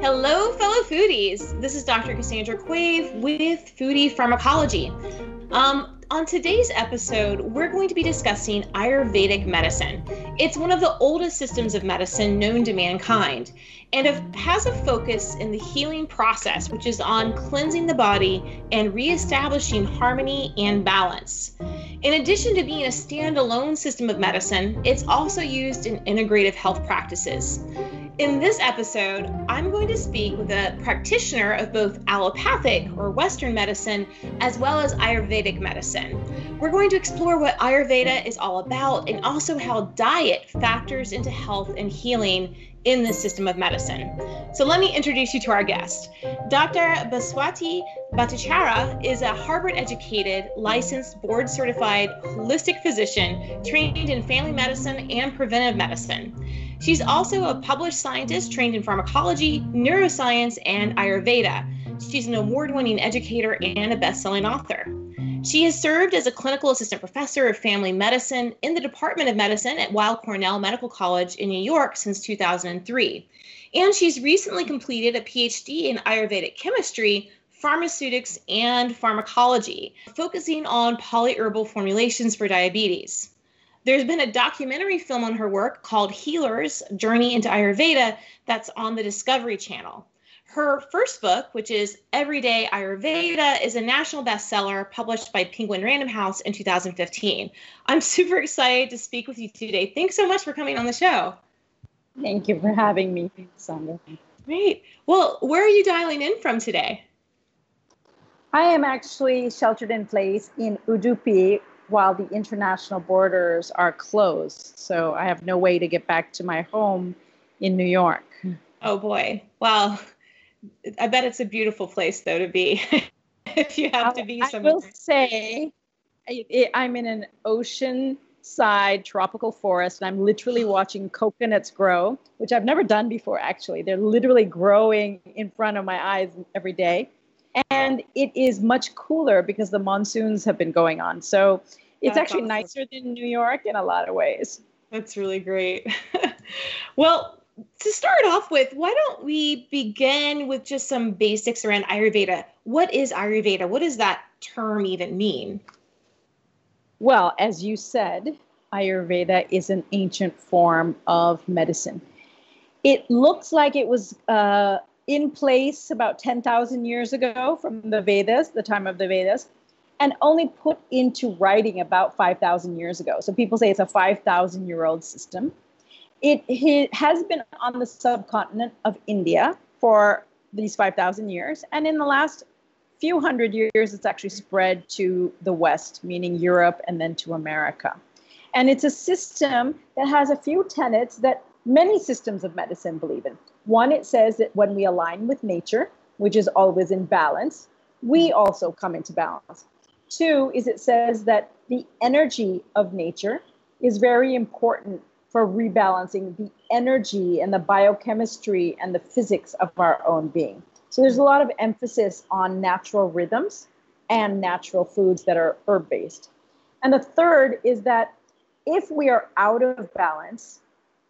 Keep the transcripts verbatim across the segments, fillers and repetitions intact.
Hello, fellow foodies. This is Doctor Cassandra Quave with Foodie Pharmacology. Um, on today's episode, we're going to be discussing Ayurvedic medicine. It's one of the oldest systems of medicine known to mankind, and it has a focus in the healing process, which is on cleansing the body and reestablishing harmony and balance. In addition to being a standalone system of medicine, it's also used in integrative health practices. In this episode, I'm going to speak with a practitioner of both allopathic or Western medicine as well as Ayurvedic medicine. We're going to explore what Ayurveda is all about and also how diet factors into health and healing in this system of medicine. So let me introduce you to our guest. Doctor Baswati Bhattacharya is a Harvard-educated, licensed, board-certified holistic physician trained in family medicine and preventive medicine. She's also a published scientist trained in pharmacology, neuroscience, and Ayurveda. She's an award-winning educator and a best-selling author. She has served as a clinical assistant professor of family medicine in the Department of Medicine at Weill Cornell Medical College in New York since two thousand three. And she's recently completed a PhD in Ayurvedic chemistry, pharmaceutics, and pharmacology, focusing on polyherbal formulations for diabetes. There's been a documentary film on her work called Healer's Journey into Ayurveda that's on the Discovery Channel. Her first book, which is Everyday Ayurveda, is a national bestseller published by Penguin Random House in two thousand fifteen. I'm super excited to speak with you today. Thanks so much for coming on the show. Thank you for having me, Sandra. Great. Well, where are you dialing in from today? I am actually sheltered in place in Udupi while the international borders are closed. So I have no way to get back to my home in New York. Oh, boy. Wow. I bet it's a beautiful place, though, to be if you have to be somewhere. I will say I'm in an oceanside tropical forest, and I'm literally watching coconuts grow, which I've never done before, actually. They're literally growing in front of my eyes every day. And it is much cooler because the monsoons have been going on. So it's That's actually awesome. Nicer than New York in a lot of ways. That's really great. Well, to start off with, why don't we begin with just some basics around Ayurveda? What is Ayurveda? What does that term even mean? Well, as you said, Ayurveda is an ancient form of medicine. It looks like it was uh, in place about ten thousand years ago from the Vedas, the time of the Vedas, and only put into writing about five thousand years ago. So people say it's a five thousand year old system. It has been on the subcontinent of India for these five thousand years. And in the last few hundred years, it's actually spread to the West, meaning Europe and then to America. And it's a system that has a few tenets that many systems of medicine believe in. One, it says that when we align with nature, which is always in balance, we also come into balance. Two, is it says that the energy of nature is very important for rebalancing the energy and the biochemistry and the physics of our own being. So there's a lot of emphasis on natural rhythms and natural foods that are herb-based. And the third is that if we are out of balance,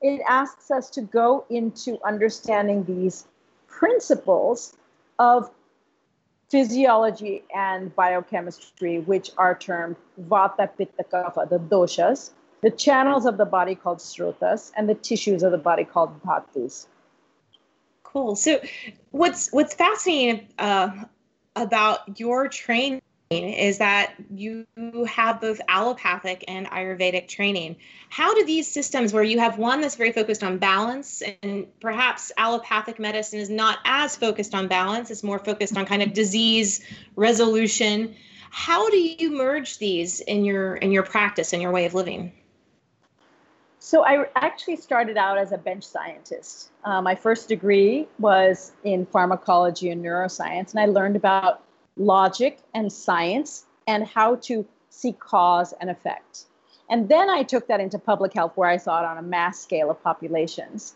it asks us to go into understanding these principles of physiology and biochemistry, which are termed vata pitta kapha, the doshas, the channels of the body called srotas, and the tissues of the body called dhatus. Cool. So what's what's fascinating uh, about your training is that you have both allopathic and Ayurvedic training. How do these systems, where you have one that's very focused on balance, and perhaps allopathic medicine is not as focused on balance, it's more focused on kind of disease resolution, how do you merge these in your in your practice, in your way of living? So I actually started out as a bench scientist. Uh, my first degree was in pharmacology and neuroscience, and I learned about logic and science and how to see cause and effect. And then I took that into public health, where I saw it on a mass scale of populations.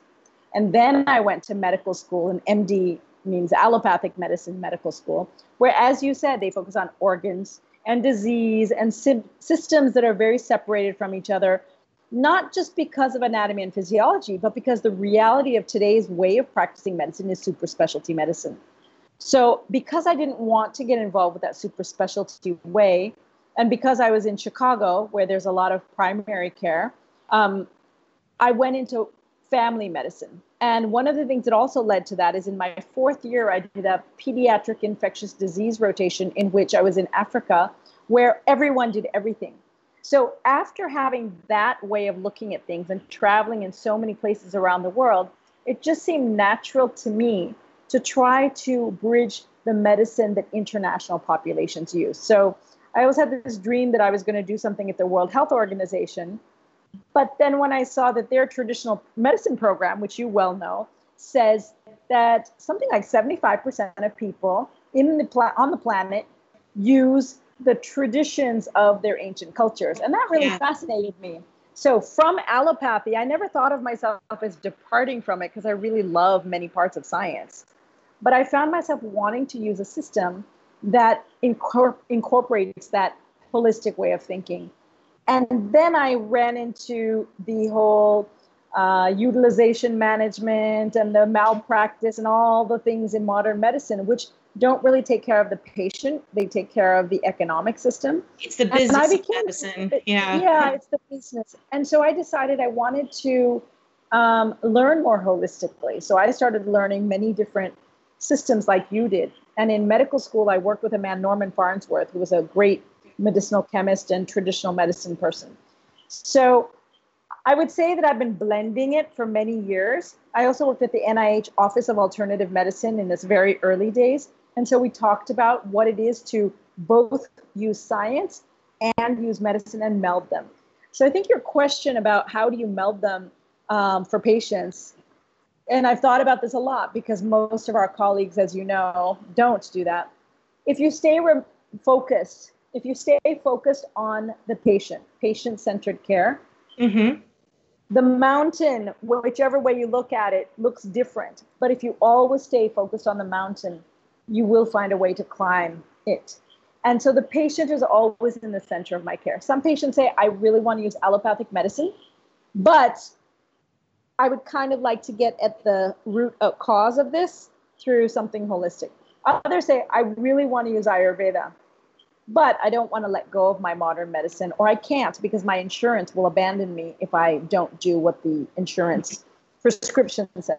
And then I went to medical school, and M D means allopathic medicine medical school, where, as you said, they focus on organs and disease and sy- systems that are very separated from each other, not just because of anatomy and physiology, but because the reality of today's way of practicing medicine is super specialty medicine. So because I didn't want to get involved with that super specialty way, and because I was in Chicago, where there's a lot of primary care, um, I went into family medicine. And one of the things that also led to that is in my fourth year, I did a pediatric infectious disease rotation in which I was in Africa, where everyone did everything. So after having that way of looking at things and traveling in so many places around the world, it just seemed natural to me to try to bridge the medicine that international populations use. So I always had this dream that I was going to do something at the World Health Organization. But then when I saw that their traditional medicine program, which you well know, says that something like seventy-five percent of people in the pla- on the planet use the traditions of their ancient cultures. And that really yeah. fascinated me. So from allopathy, I never thought of myself as departing from it because I really love many parts of science. But I found myself wanting to use a system that incorpor- incorporates that holistic way of thinking. And then I ran into the whole uh, utilization management and the malpractice and all the things in modern medicine, which don't really take care of the patient. They take care of the economic system. It's the business and I became, of medicine. Yeah. Yeah, it's the business. And so I decided I wanted to um, learn more holistically. So I started learning many different systems like you did. And in medical school, I worked with a man, Norman Farnsworth, who was a great medicinal chemist and traditional medicine person. So I would say that I've been blending it for many years. I also worked at the N I H Office of Alternative Medicine in its very early days. And so we talked about what it is to both use science and use medicine and meld them. So I think your question about how do you meld them um, for patients, and I've thought about this a lot because most of our colleagues, as you know, don't do that. If you stay re- focused, If you stay focused on the patient, patient-centered care, mm-hmm. the mountain, whichever way you look at it, looks different. But if you always stay focused on the mountain, you will find a way to climb it. And so the patient is always in the center of my care. Some patients say, I really want to use allopathic medicine, but I would kind of like to get at the root uh, cause of this through something holistic. Others say, I really want to use Ayurveda, but I don't want to let go of my modern medicine, or I can't because my insurance will abandon me if I don't do what the insurance prescription says.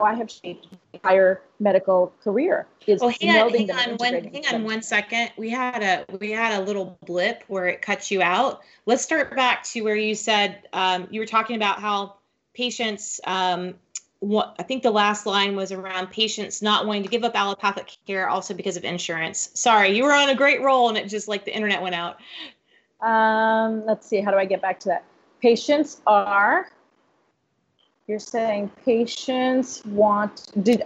I have shaped my entire medical career. Is well, hang on, hang on, one, hang on one second. We had a we had a little blip where it cut you out. Let's start back to where you said um, you were talking about how patients. Um, I think the last line was around patients not wanting to give up allopathic care also because of insurance. Sorry, you were on a great roll and it just like the internet went out. Um, let's see, how do I get back to that? Patients are, you're saying patients want, did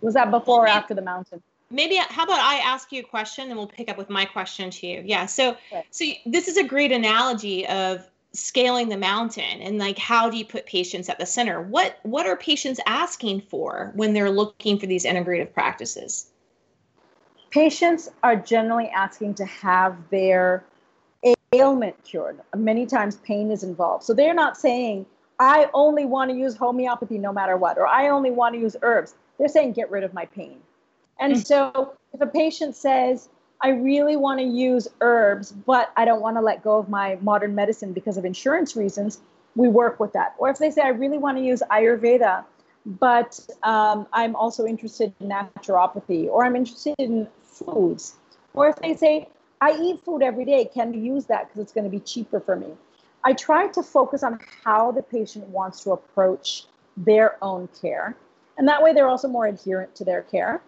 was that before or after the mountain? Maybe, how about I ask you a question and we'll pick up with my question to you. Yeah, so, okay. so this is a great analogy of scaling the mountain and like, how do you put patients at the center? What, what are patients asking for when they're looking for these integrative practices? Patients are generally asking to have their ailment cured. Many times pain is involved. So they're not saying, I only want to use homeopathy no matter what, or I only want to use herbs. They're saying, get rid of my pain. And mm-hmm. so if a patient says, I really want to use herbs, but I don't want to let go of my modern medicine because of insurance reasons, we work with that. Or if they say, I really want to use Ayurveda, but um, I'm also interested in naturopathy, or I'm interested in foods. Or if they say, I eat food every day, can you use that because it's going to be cheaper for me? I try to focus on how the patient wants to approach their own care. And that way they're also more adherent to their care.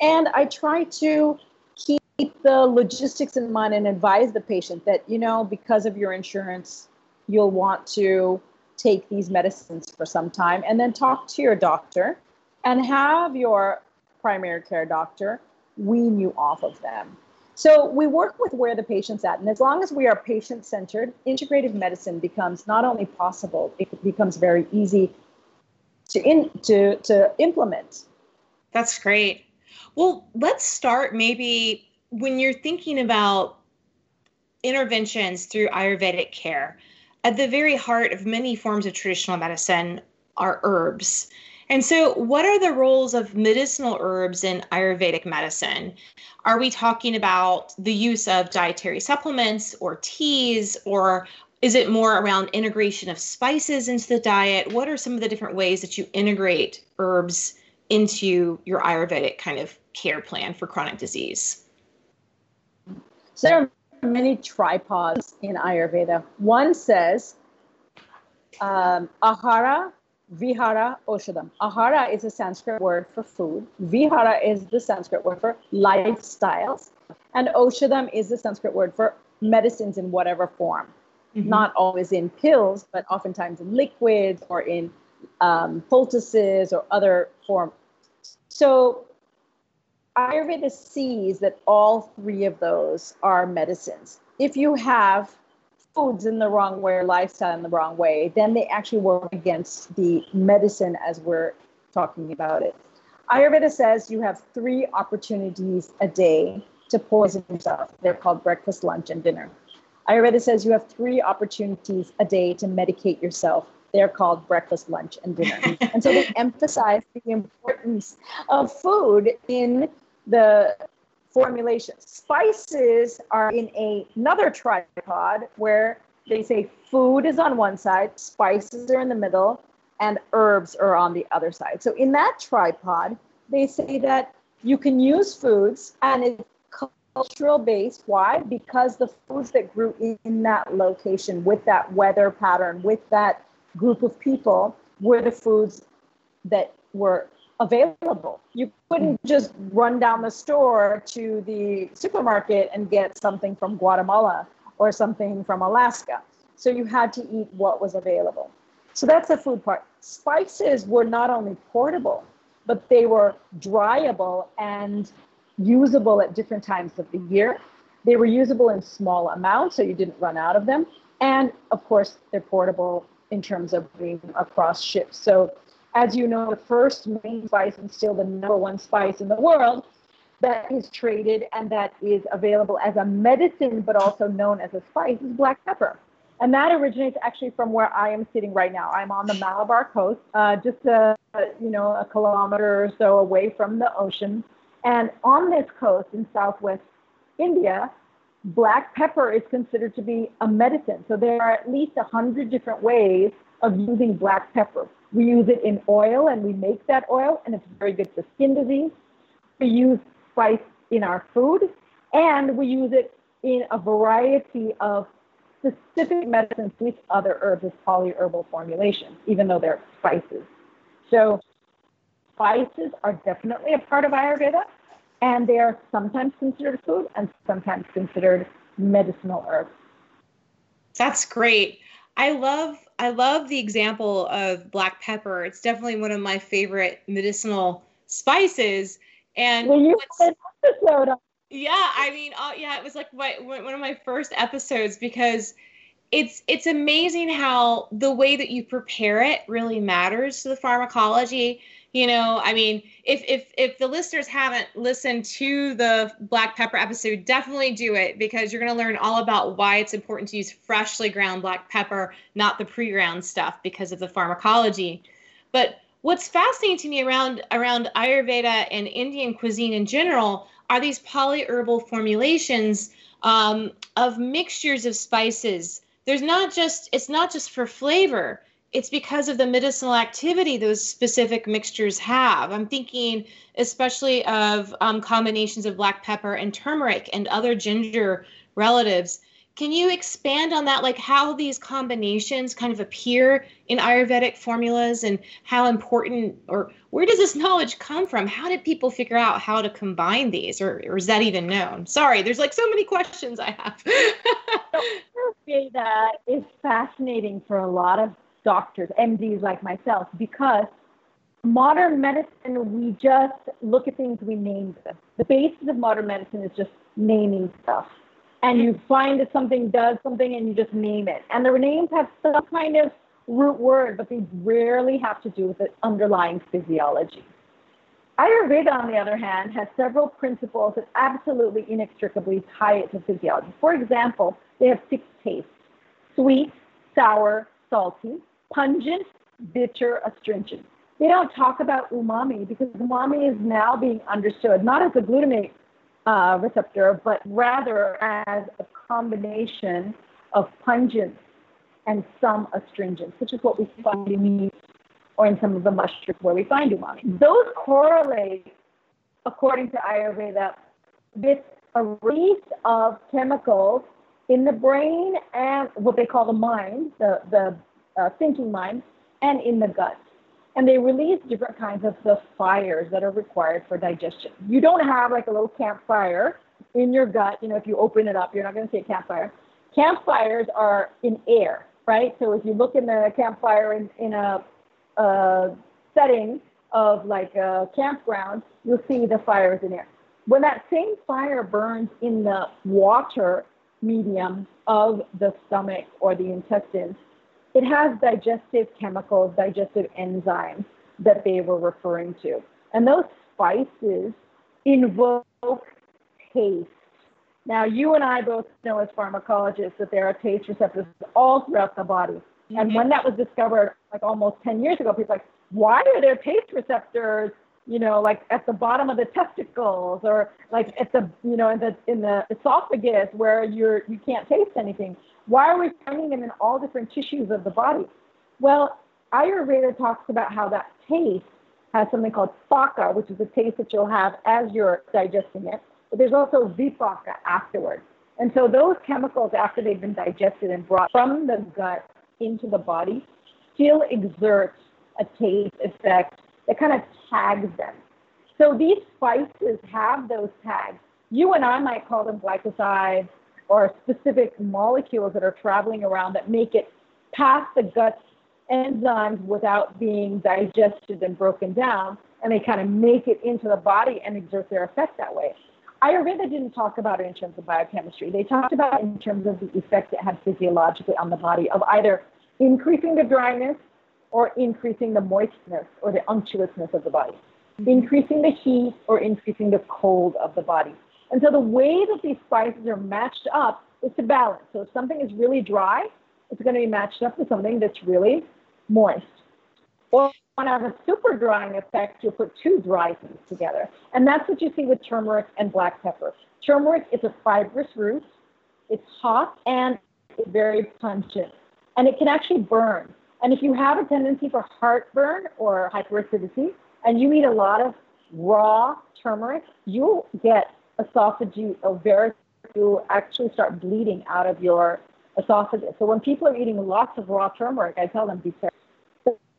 And I try to keep the logistics in mind and advise the patient that, you know, because of your insurance, you'll want to take these medicines for some time, and then talk to your doctor and have your primary care doctor wean you off of them. So we work with where the patient's at. And as long as we are patient-centered, integrative medicine becomes not only possible, it becomes very easy to in, to, to implement. That's great. Well, let's start maybe when you're thinking about interventions through Ayurvedic care. At the very heart of many forms of traditional medicine are herbs. And so what are the roles of medicinal herbs in Ayurvedic medicine? Are we talking about the use of dietary supplements or teas, or is it more around integration of spices into the diet? What are some of the different ways that you integrate herbs into your Ayurvedic kind of care plan for chronic disease? So there are many tripods in Ayurveda. One says um, ahara, vihara, oshadam. Ahara is a Sanskrit word for food. Vihara is the Sanskrit word for lifestyles. And oshadam is the Sanskrit word for medicines in whatever form. Mm-hmm. Not always in pills, but oftentimes in liquids or in um, poultices or other forms. So Ayurveda sees that all three of those are medicines. If you have foods in the wrong way or lifestyle in the wrong way, then they actually work against the medicine as we're talking about it. Ayurveda says you have three opportunities a day to poison yourself. They're called breakfast, lunch, and dinner. Ayurveda says you have three opportunities a day to medicate yourself. They're called breakfast, lunch, and dinner. And so they emphasize the importance of food in the formulation. Spices are in a, another tripod where they say food is on one side, spices are in the middle, and herbs are on the other side. So in that tripod, they say that you can use foods, and it's cultural based. Why? Because the foods that grew in, in that location, with that weather pattern, with that group of people, were the foods that were available. You couldn't just run down the store to the supermarket and get something from Guatemala or something from Alaska. So you had to eat what was available. So that's the food part. Spices were not only portable, but they were dryable and usable at different times of the year. They were usable in small amounts, so you didn't run out of them. And of course, they're portable in terms of being across ships. So as you know, the first main spice, and still the number one spice in the world, that is traded and that is available as a medicine, but also known as a spice, is black pepper. And that originates actually from where I am sitting right now. I'm on the Malabar coast, uh, just a, you know, a kilometer or so away from the ocean. And on this coast in southwest India, black pepper is considered to be a medicine. So there are at least one hundred different ways of using black pepper. We use it in oil, and we make that oil, and it's very good for skin disease. We use spice in our food, and we use it in a variety of specific medicines with other herbs as polyherbal formulations, even though they're spices. So spices are definitely a part of Ayurveda, and they are sometimes considered food and sometimes considered medicinal herbs. That's great. I love I love the example of black pepper. It's definitely one of my favorite medicinal spices. And well, you had an episode on- yeah, I mean, uh, yeah, it was like my, one of my first episodes, because it's it's amazing how the way that you prepare it really matters to the pharmacology. You know, I mean, if if if the listeners haven't listened to the black pepper episode, definitely do it, because you're going to learn all about why it's important to use freshly ground black pepper, not the pre-ground stuff, because of the pharmacology. But what's fascinating to me around around Ayurveda and Indian cuisine in general are these polyherbal formulations um, of mixtures of spices. There's not just it's not just for flavor. It's because of the medicinal activity those specific mixtures have. I'm thinking especially of um, combinations of black pepper and turmeric and other ginger relatives. Can you expand on that, like how these combinations kind of appear in Ayurvedic formulas, and how important, or where does this knowledge come from? How did people figure out how to combine these, or, or is that even known? Sorry, there's like so many questions I have. Ayurveda is fascinating for a lot of doctors, M Ds like myself, because modern medicine, we just look at things, we name them. The basis of modern medicine is just naming stuff. And you find that something does something and you just name it. And the names have some kind of root word, but they rarely have to do with the underlying physiology. Ayurveda, on the other hand, has several principles that absolutely inextricably tie it to physiology. For example, they have six tastes: sweet, sour, salty, pungent, bitter, astringent. They don't talk about umami because umami is now being understood not as a glutamate uh, receptor, but rather as a combination of pungent and some astringent, which is what we find in meat or in some of the mushrooms where we find umami. Those correlate, according to Ayurveda, with a release of chemicals in the brain and what they call the mind, the, the uh, thinking mind, and in the gut. And they release different kinds of the fires that are required for digestion. You don't have like a little campfire in your gut. You know, if you open it up, you're not going to see a campfire. Campfires are in air, right? So if you look in the campfire in, in a, a setting of like a campground, you'll see the fires in air. When that same fire burns in the water medium of the stomach or the intestines, it has digestive chemicals, digestive enzymes that they were referring to. And those spices invoke taste. Now, you and I both know as pharmacologists that there are taste receptors all throughout the body. Mm-hmm. And when that was discovered like almost ten years ago, people were like, why are there taste receptors, you know, like at the bottom of the testicles or like at the, you know, in the, in the esophagus where you're, you can't taste anything? Why are we finding them in all different tissues of the body? Well, Ayurveda talks about how that taste has something called paka, which is a taste that you'll have as you're digesting it. But there's also vipaka afterwards. And so those chemicals, after they've been digested and brought from the gut into the body, still exert a taste effect that kind of tags them. So these spices have those tags. You and I might call them glycosides, or specific molecules that are traveling around that make it past the gut enzymes without being digested and broken down, and they kind of make it into the body and exert their effect that way. Ayurveda didn't talk about it in terms of biochemistry. They talked about it in terms of the effect it had physiologically on the body of either increasing the dryness or increasing the moistness or the unctuousness of the body, increasing the heat or increasing the cold of the body. And so the way that these spices are matched up is to balance. So if something is really dry, it's going to be matched up with something that's really moist. Or if you want to have a super drying effect, you'll put two dry things together. And that's what you see with turmeric and black pepper. Turmeric is a fibrous root. It's hot and it's very pungent. And it can actually burn. And if you have a tendency for heartburn or hyperacidity, and you eat a lot of raw turmeric, you'll get esophageal varices, you actually start bleeding out of your esophagus. So when people are eating lots of raw turmeric, I tell them be careful.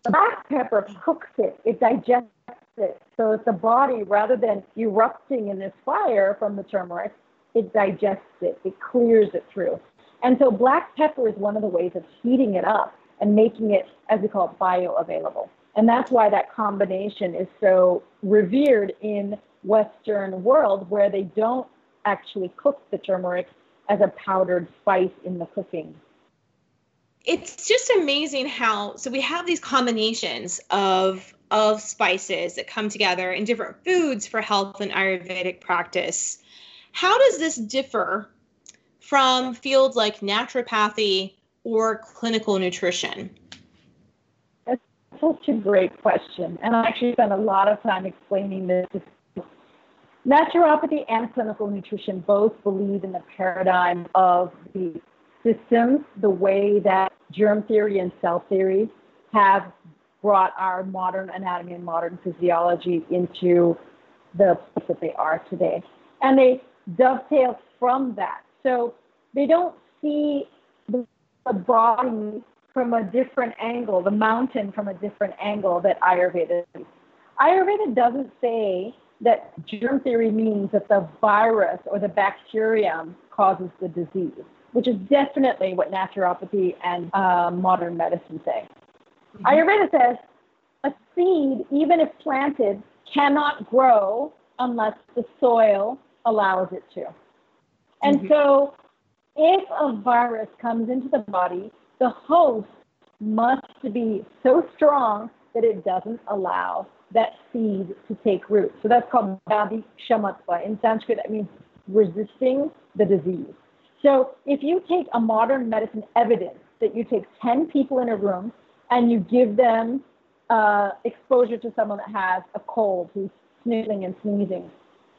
The black pepper cooks it, it digests it. So it's the body, rather than erupting in this fire from the turmeric, it digests it, it clears it through. And so black pepper is one of the ways of heating it up and making it, as we call it, bioavailable. And that's why that combination is so revered in Western world, where they don't actually cook the turmeric as a powdered spice in the cooking. It's just amazing how, so we have these combinations of of spices that come together in different foods for health and Ayurvedic practice. How does this differ from fields like naturopathy or clinical nutrition? That's such a great question. And I actually spent a lot of time explaining this. Naturopathy and clinical nutrition both believe in the paradigm of the systems, the way that germ theory and cell theory have brought our modern anatomy and modern physiology into the place that they are today. And they dovetail from that. So they don't see the body from a different angle, the mountain from a different angle that Ayurveda sees. Ayurveda doesn't say that germ theory means that the virus or the bacterium causes the disease, which is definitely what naturopathy and uh, modern medicine say. Mm-hmm. Ayurveda says a seed, even if planted, cannot grow unless the soil allows it to. And mm-hmm. so if a virus comes into the body, the host must be so strong that it doesn't allow that seed to take root. So that's called Badi shamatva. In Sanskrit, that means resisting the disease. So if you take a modern medicine evidence that you take ten people in a room and you give them uh, exposure to someone that has a cold, who's sniffling and sneezing,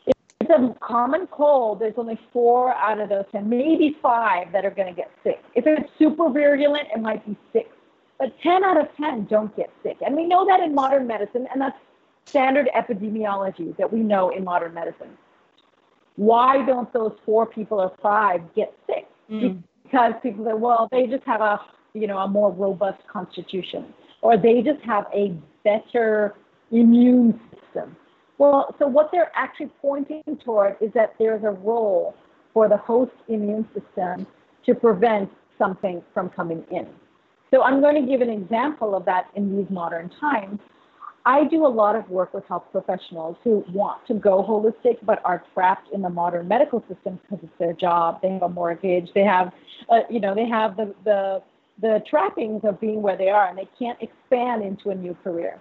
if it's a common cold, there's only four out of those ten, maybe five that are going to get sick. If it's super virulent, it might be six. But ten out of ten don't get sick. And we know that in modern medicine, and that's standard epidemiology that we know in modern medicine. Why don't those four people or five get sick? Mm. Because people say, well, they just have a, you know, a more robust constitution, or they just have a better immune system. Well, so what they're actually pointing toward is that there's a role for the host immune system to prevent something from coming in. So I'm going to give an example of that in these modern times. I do a lot of work with health professionals who want to go holistic but are trapped in the modern medical system because it's their job. They have a mortgage. They have, uh, you know, they have the, the, the trappings of being where they are, and they can't expand into a new career.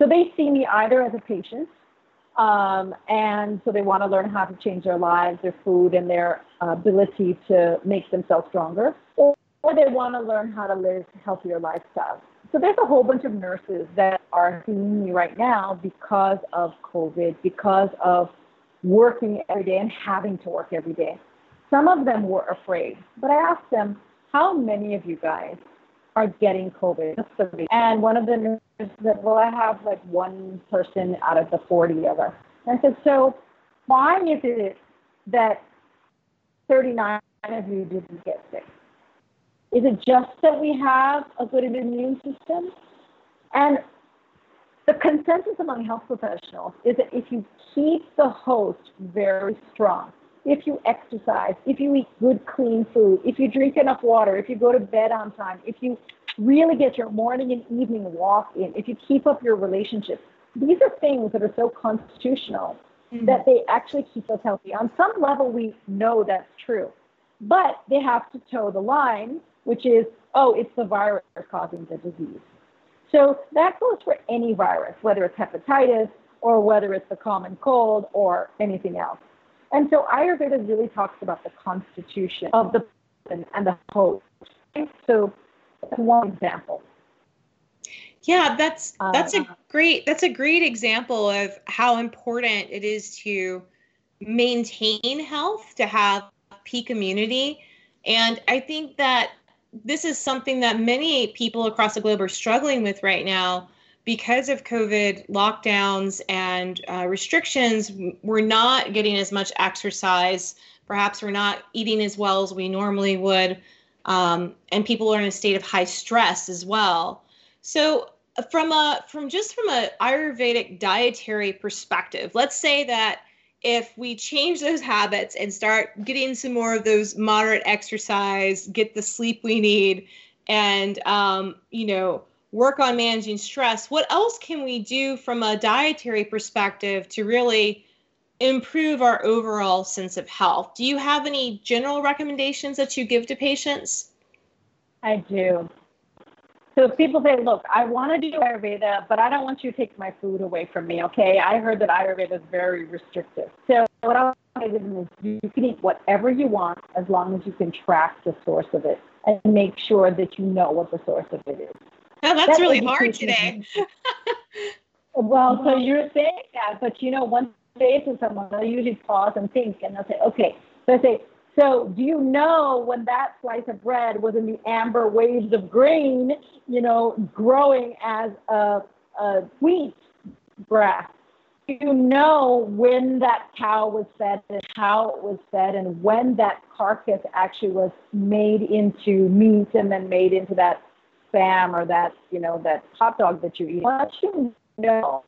So they see me either as a patient, um, and so they want to learn how to change their lives, their food, and their ability to make themselves stronger, or or they want to learn how to live healthier lifestyles. So there's a whole bunch of nurses that are seeing me right now because of COVID, because of working every day and having to work every day. Some of them were afraid, but I asked them, how many of you guys are getting COVID? And one of the nurses said, well, I have like one person out of the forty of us. And I said, so why is it that thirty-nine of you didn't get sick? Is it just that we have a good immune system? And the consensus among health professionals is that if you keep the host very strong, if you exercise, if you eat good, clean food, if you drink enough water, if you go to bed on time, if you really get your morning and evening walk in, if you keep up your relationships, these are things that are so constitutional mm-hmm. that they actually keep us healthy. On some level, we know that's true, but they have to toe the line, which is, oh, it's the virus causing the disease. So that goes for any virus, whether it's hepatitis or whether it's the common cold or anything else. And so Ayurveda really talks about the constitution of the person and the host. So that's one example. Yeah, that's that's a great that's a great example of how important it is to maintain health, to have peak immunity. And I think that this is something that many people across the globe are struggling with right now because of COVID lockdowns and uh, restrictions. We're not getting as much exercise. Perhaps we're not eating as well as we normally would. Um, and people are in a state of high stress as well. So from a, from just from a Ayurvedic dietary perspective, let's say that if we change those habits and start getting some more of those moderate exercise, get the sleep we need, and, um, you know, work on managing stress, what else can we do from a dietary perspective to really improve our overall sense of health? Do you have any general recommendations that you give to patients? I do. So if people say, look, I want to do Ayurveda, but I don't want you to take my food away from me, okay? I heard that Ayurveda is very restrictive. So what I want to do is you can eat whatever you want as long as you can track the source of it and make sure that you know what the source of it is. Oh, that's that really hard today. Well, so you're saying that, but you know, one day to someone, they'll usually pause and think, and they'll say, okay. So I say, so do you know when that slice of bread was in the amber waves of grain, you know, growing as a, a wheat grass? Do you know when that cow was fed and how it was fed and when that carcass actually was made into meat and then made into that spam or that, you know, that hot dog that you eat? Once you know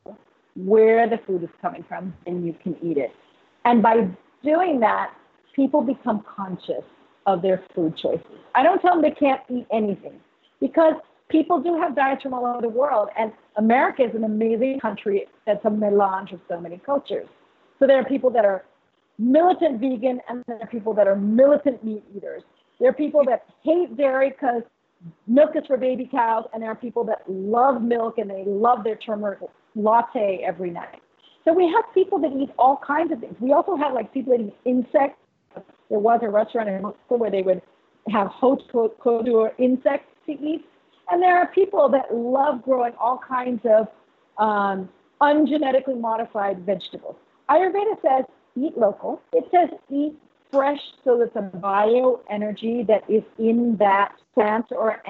where the food is coming from, then you can eat it. And by doing that, people become conscious of their food choices. I don't tell them they can't eat anything because people do have diets from all over the world, and America is an amazing country that's a melange of so many cultures. So there are people that are militant vegan, and there are people that are militant meat eaters. There are people that hate dairy because milk is for baby cows, and there are people that love milk and they love their turmeric latte every night. So we have people that eat all kinds of things. We also have like people eating insects. There was a restaurant in Moscow where they would have hot-kodur insects to eat. And there are people that love growing all kinds of um, ungenetically modified vegetables. Ayurveda says eat local. It says eat fresh so that the bioenergy that is in that plant or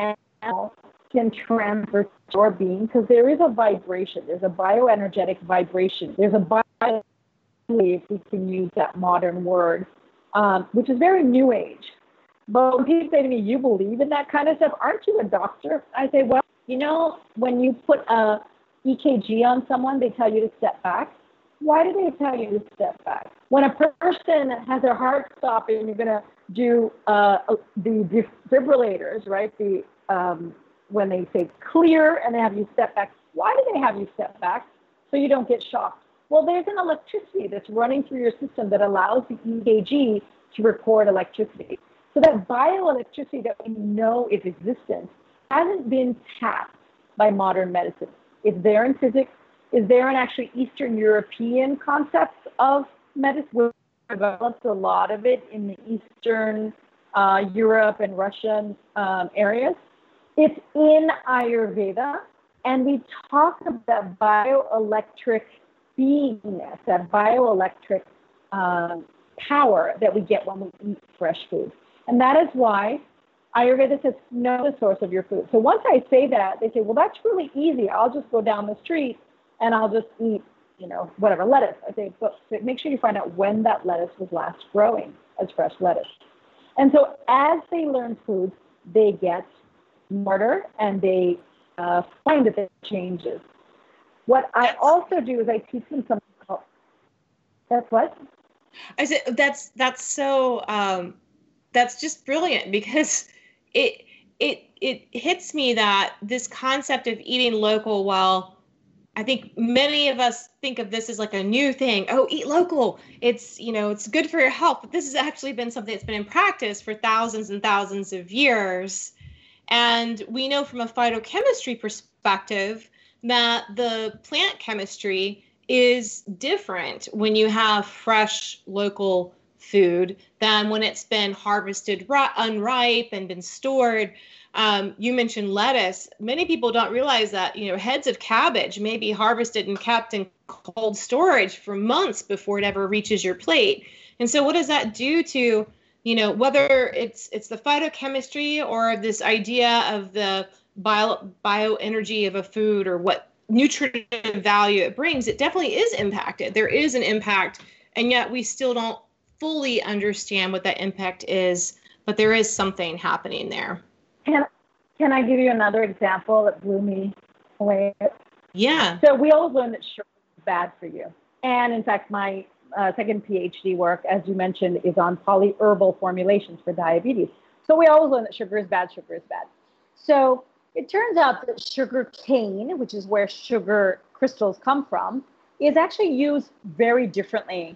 animal can transfer to your being, because there is a vibration. There's a bioenergetic vibration. There's a bio, if we can use that modern word, um, which is very new age. But when people say to me, you believe in that kind of stuff? Aren't you a doctor? I say, well, you know, when you put a E K G on someone, they tell you to step back. Why do they tell you to step back? When a person has their heart stopping, you're going to do uh, the defibrillators, right? The um, when they say clear and they have you step back. Why do they have you step back? So you don't get shocked. Well, there's an electricity that's running through your system that allows the E K G to record electricity. So that bioelectricity that we know is existent hasn't been tapped by modern medicine. It's there in physics. It's there in actually Eastern European concepts of medicine. We developed a lot of it in the Eastern uh, Europe and Russian um, areas. It's in Ayurveda, and we talk about that bioelectric beingness, that bioelectric um, power that we get when we eat fresh food. And that is why Ayurveda says, know the source of your food. So once I say that, they say, well, that's really easy. I'll just go down the street and I'll just eat, you know, whatever, lettuce. I say, but make sure you find out when that lettuce was last growing as fresh lettuce. And so as they learn foods, they get smarter and they uh, find that there changes. What I also do is I teach them something called, that's what? I said, that's, that's so... Um... That's just brilliant, because it it it hits me that this concept of eating local, while I think many of us think of this as like a new thing, oh, eat local, it's, you know, it's good for your health, but this has actually been something that's been in practice for thousands and thousands of years. And we know from a phytochemistry perspective that the plant chemistry is different when you have fresh local food than when it's been harvested unripe and been stored. Um, you mentioned lettuce. Many people don't realize that, you know, heads of cabbage may be harvested and kept in cold storage for months before it ever reaches your plate. And so what does that do to, you know, whether it's it's the phytochemistry or this idea of the bio bioenergy of a food or what nutritive value it brings, it definitely is impacted. There is an impact, and yet we still don't fully understand what that impact is, but there is something happening there. Can, can I give you another example that blew me away? Yeah. So we always learn that sugar is bad for you. And in fact, my uh, second PhD work, as you mentioned, is on polyherbal formulations for diabetes. So we always learn that sugar is bad, sugar is bad. So it turns out that sugar cane, which is where sugar crystals come from, is actually used very differently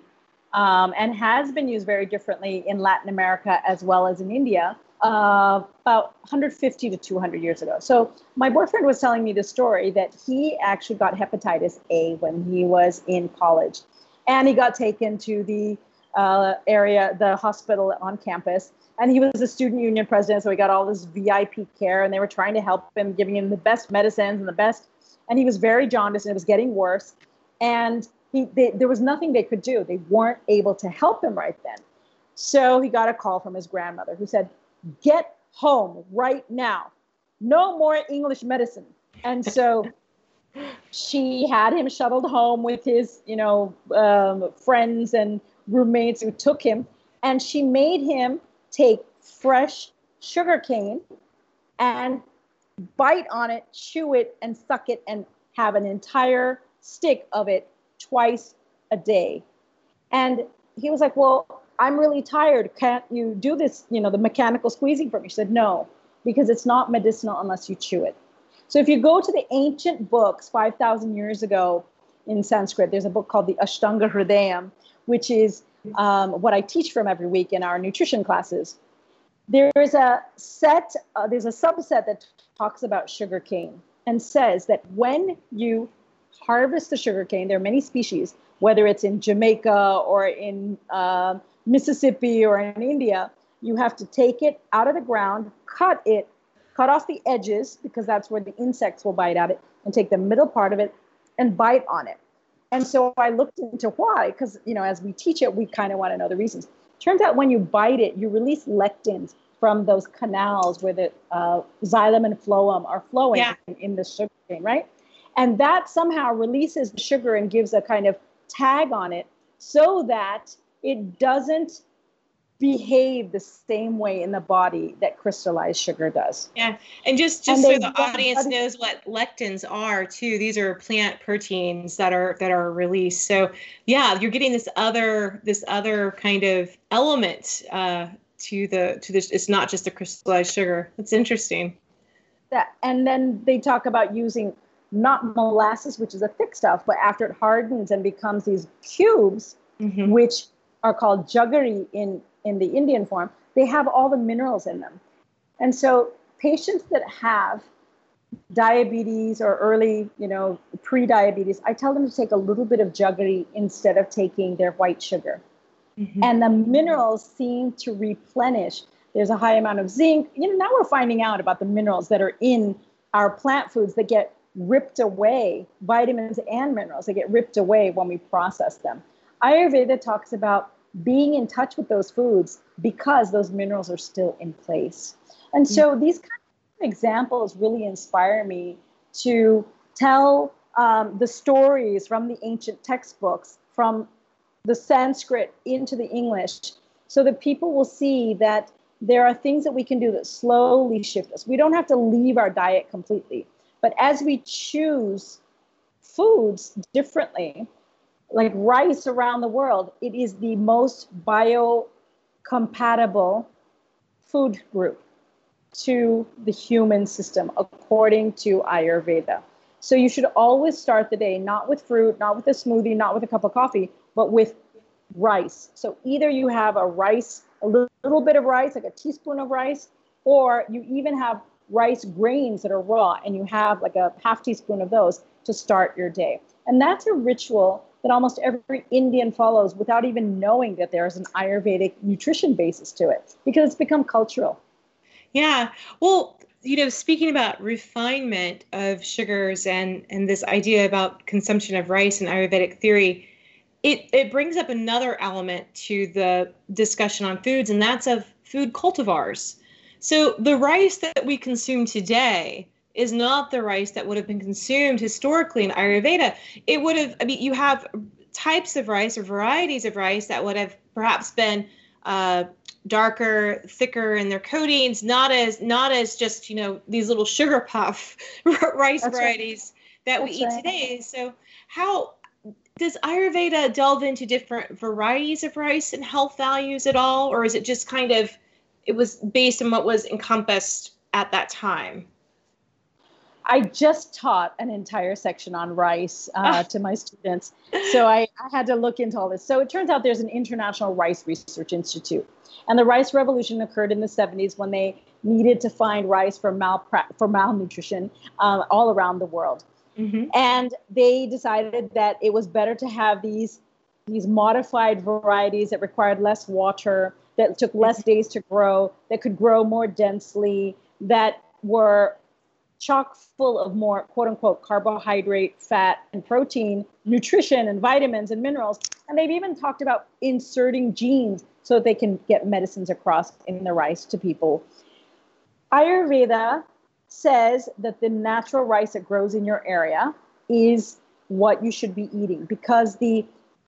Um, and has been used very differently in Latin America as well as in India uh, about one hundred fifty to two hundred years ago. So my boyfriend was telling me the story that he actually got hepatitis A when he was in college, and he got taken to the uh, area, the hospital on campus, and he was a student union president, so he got all this V I P care, and they were trying to help him, giving him the best medicines and the best, and he was very jaundiced, and it was getting worse, and He, they, there was nothing they could do. They weren't able to help him right then. So he got a call from his grandmother who said, get home right now. No more English medicine. And so she had him shuttled home with his, you know, um, friends and roommates who took him. And she made him take fresh sugar cane and bite on it, chew it, and suck it, and have an entire stick of it twice a day. And he was like, well, I'm really tired. Can't you do this, you know, the mechanical squeezing for me? She said, no, because it's not medicinal unless you chew it. So if you go to the ancient books, five thousand years ago in Sanskrit, there's a book called the Ashtanga Hridayam, which is um, what I teach from every week in our nutrition classes. There's a set, uh, there's a subset that talks about sugarcane and says that when you harvest the sugarcane, there are many species, whether it's in Jamaica or in uh, Mississippi or in India, you have to take it out of the ground, cut it, cut off the edges, because that's where the insects will bite at it, and take the middle part of it and bite on it. And so I looked into why, because, you know, as we teach it, we kind of want to know the reasons. Turns out when you bite it, you release lectins from those canals where the uh, xylem and phloem are flowing yeah. in, in the sugar cane, right? And that somehow releases the sugar and gives a kind of tag on it so that it doesn't behave the same way in the body that crystallized sugar does. Yeah, and just, just and so the audience knows what lectins are too, these are plant proteins that are that are released. So yeah, you're getting this other this other kind of element uh, to the to this. It's not just the crystallized sugar. That's interesting. Yeah, and then they talk about using not molasses, which is a thick stuff, but after it hardens and becomes these cubes, mm-hmm. which are called jaggery in, in the Indian form, they have all the minerals in them. And so patients that have diabetes or early, you know, pre-diabetes, I tell them to take a little bit of jaggery instead of taking their white sugar. Mm-hmm. And the minerals seem to replenish. There's a high amount of zinc. You know, now we're finding out about the minerals that are in our plant foods that get ripped away, vitamins and minerals that get ripped away when we process them. Ayurveda talks about being in touch with those foods because those minerals are still in place. And so these kind of examples really inspire me to tell um, the stories from the ancient textbooks, from the Sanskrit into the English, so that people will see that there are things that we can do that slowly shift us. We don't have to leave our diet completely. But as we choose foods differently, like rice around the world, it is the most biocompatible food group to the human system, according to Ayurveda. So you should always start the day, not with fruit, not with a smoothie, not with a cup of coffee, but with rice. So either you have a rice, a little, little bit of rice, like a teaspoon of rice, or you even have rice grains that are raw, and you have like a half teaspoon of those to start your day. And that's a ritual that almost every Indian follows without even knowing that there's an Ayurvedic nutrition basis to it, because it's become cultural. Yeah. Well, you know, speaking about refinement of sugars and, and this idea about consumption of rice in Ayurvedic theory, it, it brings up another element to the discussion on foods, and that's of food cultivars. So the rice that we consume today is not the rice that would have been consumed historically in Ayurveda. It would have, I mean, you have types of rice or varieties of rice that would have perhaps been uh, darker, thicker in their coatings, not as not as just, you know, these little sugar puff rice That's varieties right. that That's we eat right. today. So how does Ayurveda delve into different varieties of rice and health values at all? Or is it just kind of, it was based on what was encompassed at that time? I just taught an entire section on rice uh, to my students. So I, I had to look into all this. So it turns out there's an International Rice Research Institute. And the rice revolution occurred in the seventies when they needed to find rice for, malpra- for malnutrition uh, all around the world. Mm-hmm. And they decided that it was better to have these, these modified varieties that required less water, that took less days to grow, that could grow more densely, that were chock full of more, quote unquote, carbohydrate, fat, and protein, nutrition, and vitamins and minerals. And they've even talked about inserting genes so that they can get medicines across in the rice to people. Ayurveda says that the natural rice that grows in your area is what you should be eating, because the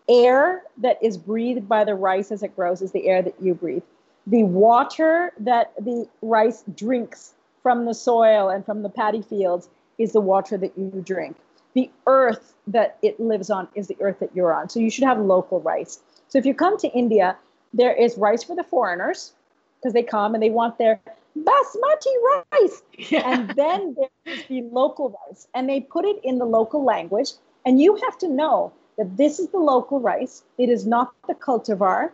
air that is breathed by the rice as it grows is the air that you breathe. The water that the rice drinks from the soil and from the paddy fields is the water that you drink. The earth that it lives on is the earth that you're on. So you should have local rice. So if you come to India, there is rice for the foreigners, because they come and they want their basmati rice. Yeah. And then there's the local rice, and they put it in the local language. And you have to know that this is the local rice, it is not the cultivar.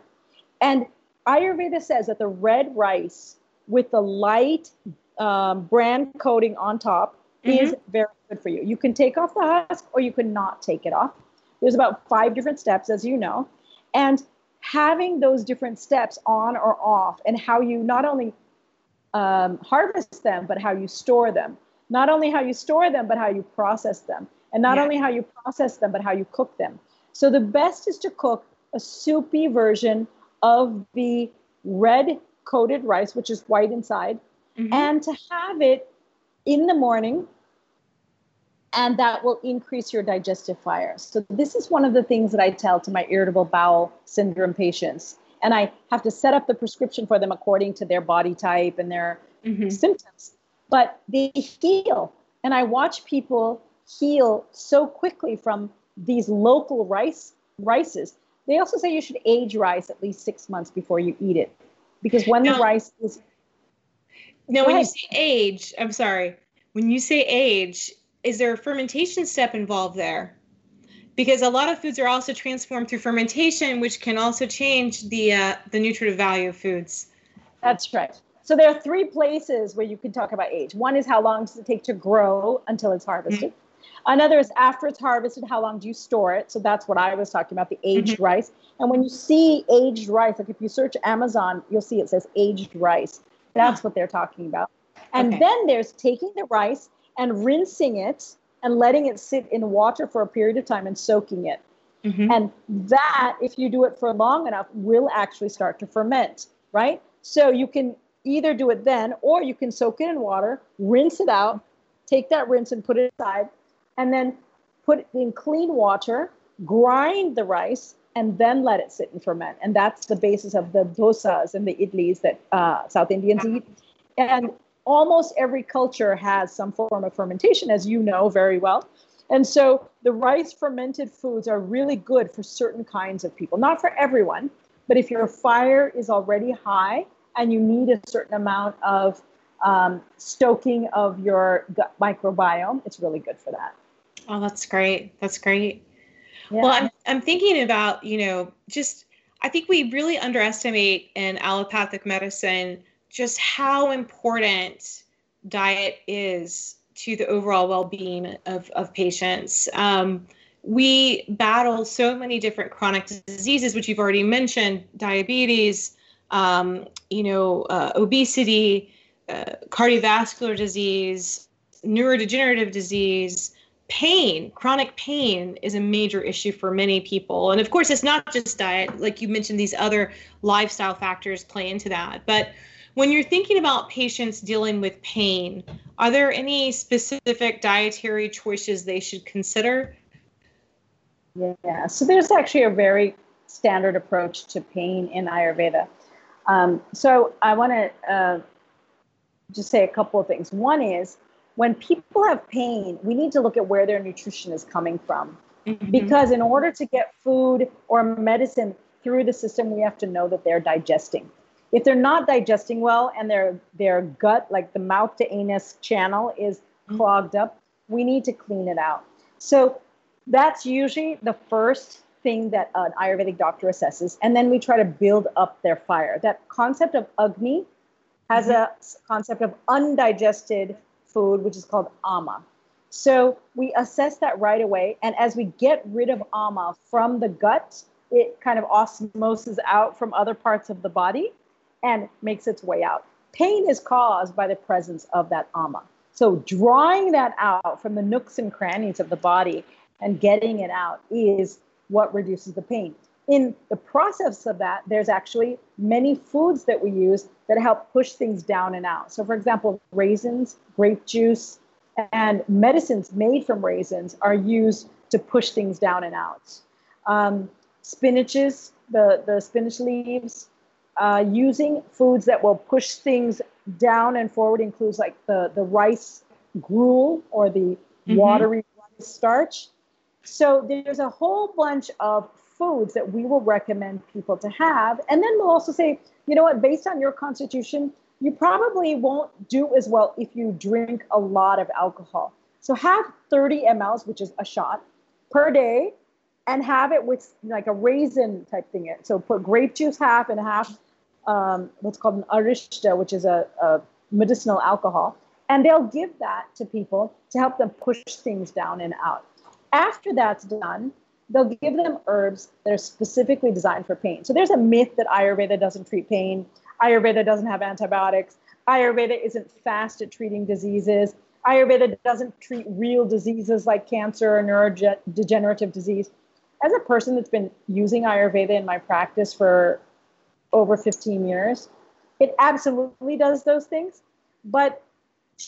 And Ayurveda says that the red rice with a light um, bran coating on top mm-hmm. is very good for you. You can take off the husk or you can not take it off. There's about five different steps, as you know. And having those different steps on or off and how you not only um, harvest them, but how you store them. Not only how you store them, but how you process them. And not yeah. only how you process them, but how you cook them. So the best is to cook a soupy version of the red coated rice, which is white inside, mm-hmm. and to have it in the morning, and that will increase your digestive fire. So this is one of the things that I tell to my irritable bowel syndrome patients. And I have to set up the prescription for them according to their body type and their mm-hmm. symptoms. But they heal. And I watch people heal so quickly from these local rice rices. They also say you should age rice at least six months before you eat it. Because when now, the rice is... Now, when you say age, I'm sorry. When you say age... is there a fermentation step involved there? Because a lot of foods are also transformed through fermentation, which can also change the uh, the nutritive value of foods. That's right. So there are three places where you can talk about age. One is how long does it take to grow until it's harvested. Mm-hmm. Another is after it's harvested, how long do you store it? So that's what I was talking about, the aged mm-hmm. rice. And when you see aged rice, like if you search Amazon, you'll see it says aged rice. That's huh. what they're talking about. And okay. then there's taking the rice and rinsing it and letting it sit in water for a period of time and soaking it. Mm-hmm. And that, if you do it for long enough, will actually start to ferment, right? So you can either do it then, or you can soak it in water, rinse it out, take that rinse and put it aside, and then put it in clean water, grind the rice, and then let it sit and ferment. And that's the basis of the dosas and the idlis that uh, South Indians eat. And almost every culture has some form of fermentation, as you know very well. And so the rice fermented foods are really good for certain kinds of people, not for everyone, but if your fire is already high and you need a certain amount of um, stoking of your gut microbiome, it's really good for that. Oh, that's great. That's great. Yeah. Well, I'm, I'm thinking about, you know, just, I think we really underestimate in allopathic medicine just how important diet is to the overall well-being of, of patients. Um, we battle so many different chronic diseases, which you've already mentioned, diabetes, um, you know, uh, obesity, uh, cardiovascular disease, neurodegenerative disease, pain. Chronic pain is a major issue for many people. And of course, it's not just diet. Like you mentioned, these other lifestyle factors play into that. But when you're thinking about patients dealing with pain, are there any specific dietary choices they should consider? Yeah, so there's actually a very standard approach to pain in Ayurveda. Um, so I want to uh, just say a couple of things. One is when people have pain, we need to look at where their nutrition is coming from. Mm-hmm. Because in order to get food or medicine through the system, we have to know that they're digesting. If they're not digesting well and their their gut, like the mouth to anus channel is clogged up, we need to clean it out. So that's usually the first thing that an Ayurvedic doctor assesses. And then we try to build up their fire. That concept of Agni has mm-hmm. a concept of undigested food, which is called ama. So we assess that right away. And as we get rid of ama from the gut, it kind of osmoses out from other parts of the body and makes its way out. Pain is caused by the presence of that ama. So drawing that out from the nooks and crannies of the body and getting it out is what reduces the pain. In the process of that, there's actually many foods that we use that help push things down and out. So for example, raisins, grape juice, and medicines made from raisins are used to push things down and out. Um, spinaches, the, the spinach leaves, Uh, using foods that will push things down and forward includes like the, the rice gruel or the mm-hmm. watery rice starch. So there's a whole bunch of foods that we will recommend people to have. And then we'll also say, you know what, based on your constitution, you probably won't do as well if you drink a lot of alcohol. So have thirty milliliters, which is a shot per day, and have it with like a raisin type thing. So put grape juice half and half um, what's called an arishta, which is a, a medicinal alcohol. And they'll give that to people to help them push things down and out. After that's done, they'll give them herbs that are specifically designed for pain. So there's a myth that Ayurveda doesn't treat pain. Ayurveda doesn't have antibiotics. Ayurveda isn't fast at treating diseases. Ayurveda doesn't treat real diseases like cancer or neurodegenerative disease. As a person that's been using Ayurveda in my practice for over fifteen years, it absolutely does those things. But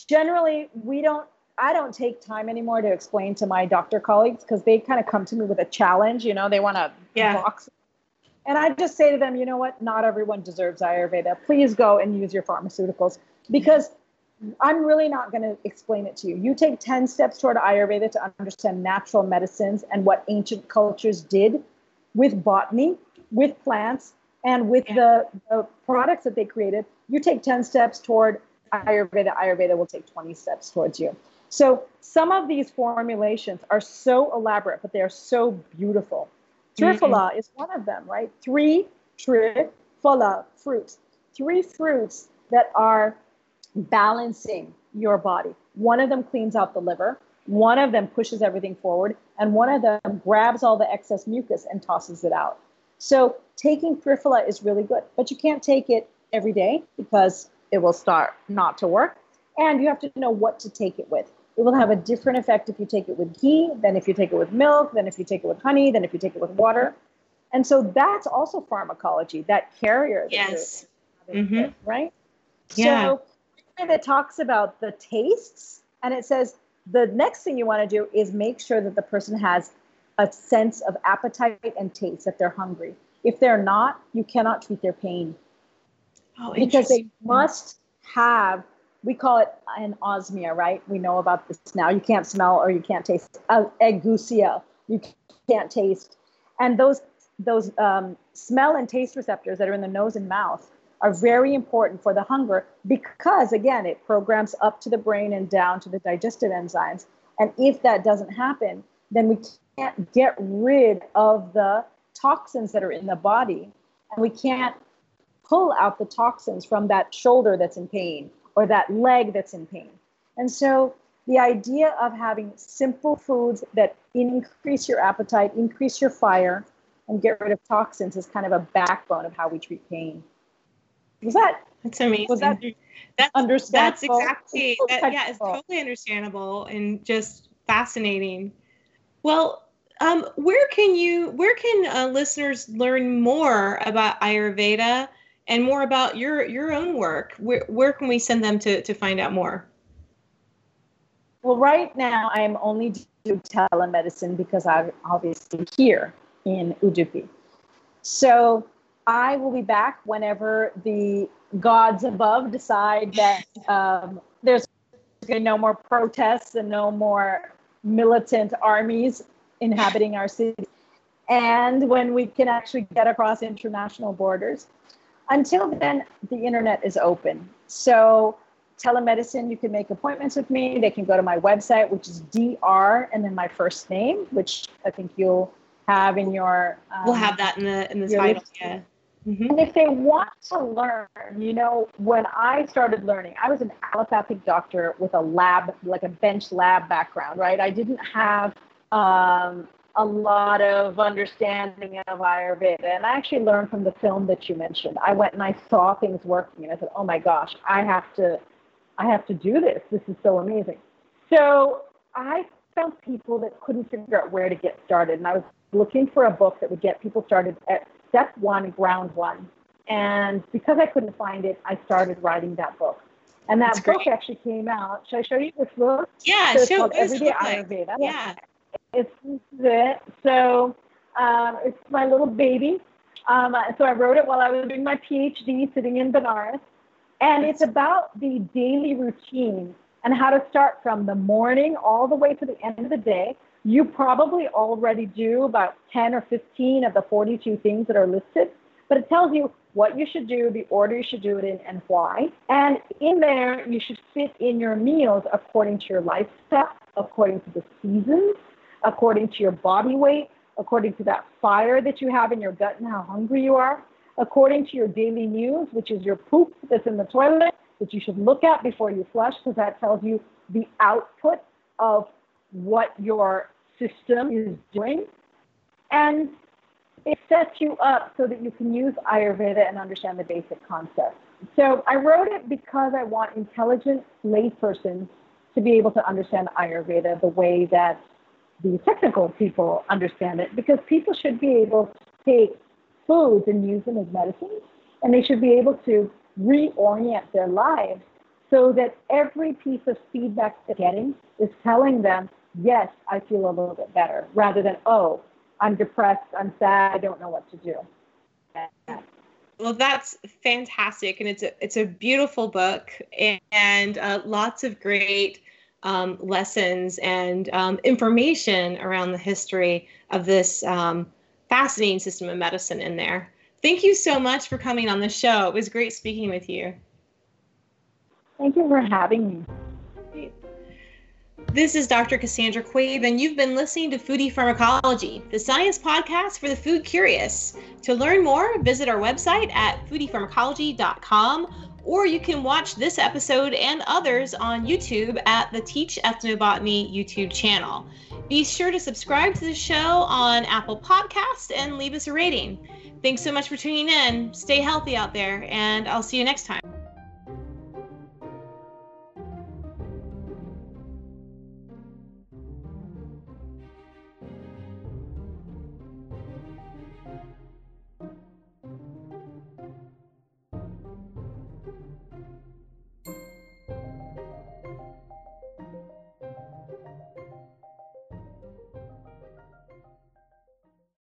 generally, we don't, I don't take time anymore to explain to my doctor colleagues because they kind of come to me with a challenge, you know, they want to yeah. box. And I just say to them, you know what, not everyone deserves Ayurveda. Please go and use your pharmaceuticals because I'm really not going to explain it to you. You take ten steps toward Ayurveda to understand natural medicines and what ancient cultures did with botany, with plants, and with yeah. the, the products that they created. You take ten steps toward Ayurveda, Ayurveda will take twenty steps towards you. So some of these formulations are so elaborate, but they are so beautiful. Triphala mm-hmm. is one of them, right? Three triphala fruits. Three fruits that are balancing your body. One of them cleans out the liver. One of them pushes everything forward. And one of them grabs all the excess mucus and tosses it out. So taking triphala is really good, but you can't take it every day because it will start not to work. And you have to know what to take it with. It will have a different effect if you take it with ghee, than if you take it with milk, than if you take it with honey, than if you take it with water. And so that's also pharmacology, that carrier. That yes. Mm-hmm. with, right? Yeah. So it talks about the tastes, and it says the next thing you want to do is make sure that the person has a sense of appetite and taste, that they're hungry. If they're not, you cannot treat their pain. Oh, because they must have, we call it an osmia, right? We know about this now. You can't smell or you can't taste. Uh, Agusia, you can't taste. And those those um, smell and taste receptors that are in the nose and mouth are very important for the hunger because, again, it programs up to the brain and down to the digestive enzymes. And if that doesn't happen, then we can't get rid of the toxins that are in the body. And we can't pull out the toxins from that shoulder that's in pain, or that leg that's in pain. And so the idea of having simple foods that increase your appetite, increase your fire, and get rid of toxins is kind of a backbone of how we treat pain. Was that? That's amazing. Was that that's, understandable? That's exactly, that, yeah, it's totally understandable and just fascinating. Well, um, where can you, where can uh, listeners learn more about Ayurveda? And more about your, your own work? Where, where can we send them to, to find out more? Well, right now I'm only doing telemedicine because I'm obviously here in Udupi. So I will be back whenever the gods above decide that um, there's no more protests and no more militant armies inhabiting our city. And when we can actually get across international borders. Until then, the internet is open. So telemedicine, you can make appointments with me. They can go to my website, which is D R and then my first name, which I think you'll have in your... Um, we'll have that in the in the title, yeah. Mm-hmm. And if they want to learn, you know, when I started learning, I was an allopathic doctor with a lab, like a bench lab background, right? I didn't have... Um, a lot of understanding of Ayurveda. And I actually learned from the film that you mentioned. I went and I saw things working and I said, oh my gosh, I have to, I have to do this. This is so amazing. So I found people that couldn't figure out where to get started. And I was looking for a book that would get people started at step one, ground one. And because I couldn't find it, I started writing that book. And that That's book great. actually came out. Should I show you this book? Yeah, so show this book. Ayurveda. Yeah. It's it. So um, it's my little baby. Um, so I wrote it while I was doing my PhD sitting in Benares. And it's about the daily routine and how to start from the morning all the way to the end of the day. You probably already do about ten or fifteen of the forty-two things that are listed, but it tells you what you should do, the order you should do it in, and why. And in there, you should fit in your meals according to your lifestyle, according to the seasons, according to your body weight, according to that fire that you have in your gut and how hungry you are, according to your daily news, which is your poop that's in the toilet, which you should look at before you flush, because that tells you the output of what your system is doing. And it sets you up so that you can use Ayurveda and understand the basic concepts. So I wrote it because I want intelligent laypersons to be able to understand Ayurveda the way that the technical people understand it, because people should be able to take foods and use them as medicines, and they should be able to reorient their lives so that every piece of feedback they're getting is telling them, yes, I feel a little bit better, rather than, oh, I'm depressed, I'm sad, I don't know what to do. Well, that's fantastic. And it's a, it's a beautiful book, and uh, lots of great um, lessons and um, information around the history of this um, fascinating system of medicine in there. Thank you so much for coming on the show. It was great speaking with you. Thank you for having me. This is Doctor Cassandra Quave, and you've been listening to Foodie Pharmacology, the science podcast for the food curious. To learn more, visit our website at foodie pharmacology dot com, or you can watch this episode and others on YouTube at the Teach Ethnobotany YouTube channel. Be sure to subscribe to the show on Apple Podcasts and leave us a rating. Thanks so much for tuning in. Stay healthy out there, and I'll see you next time.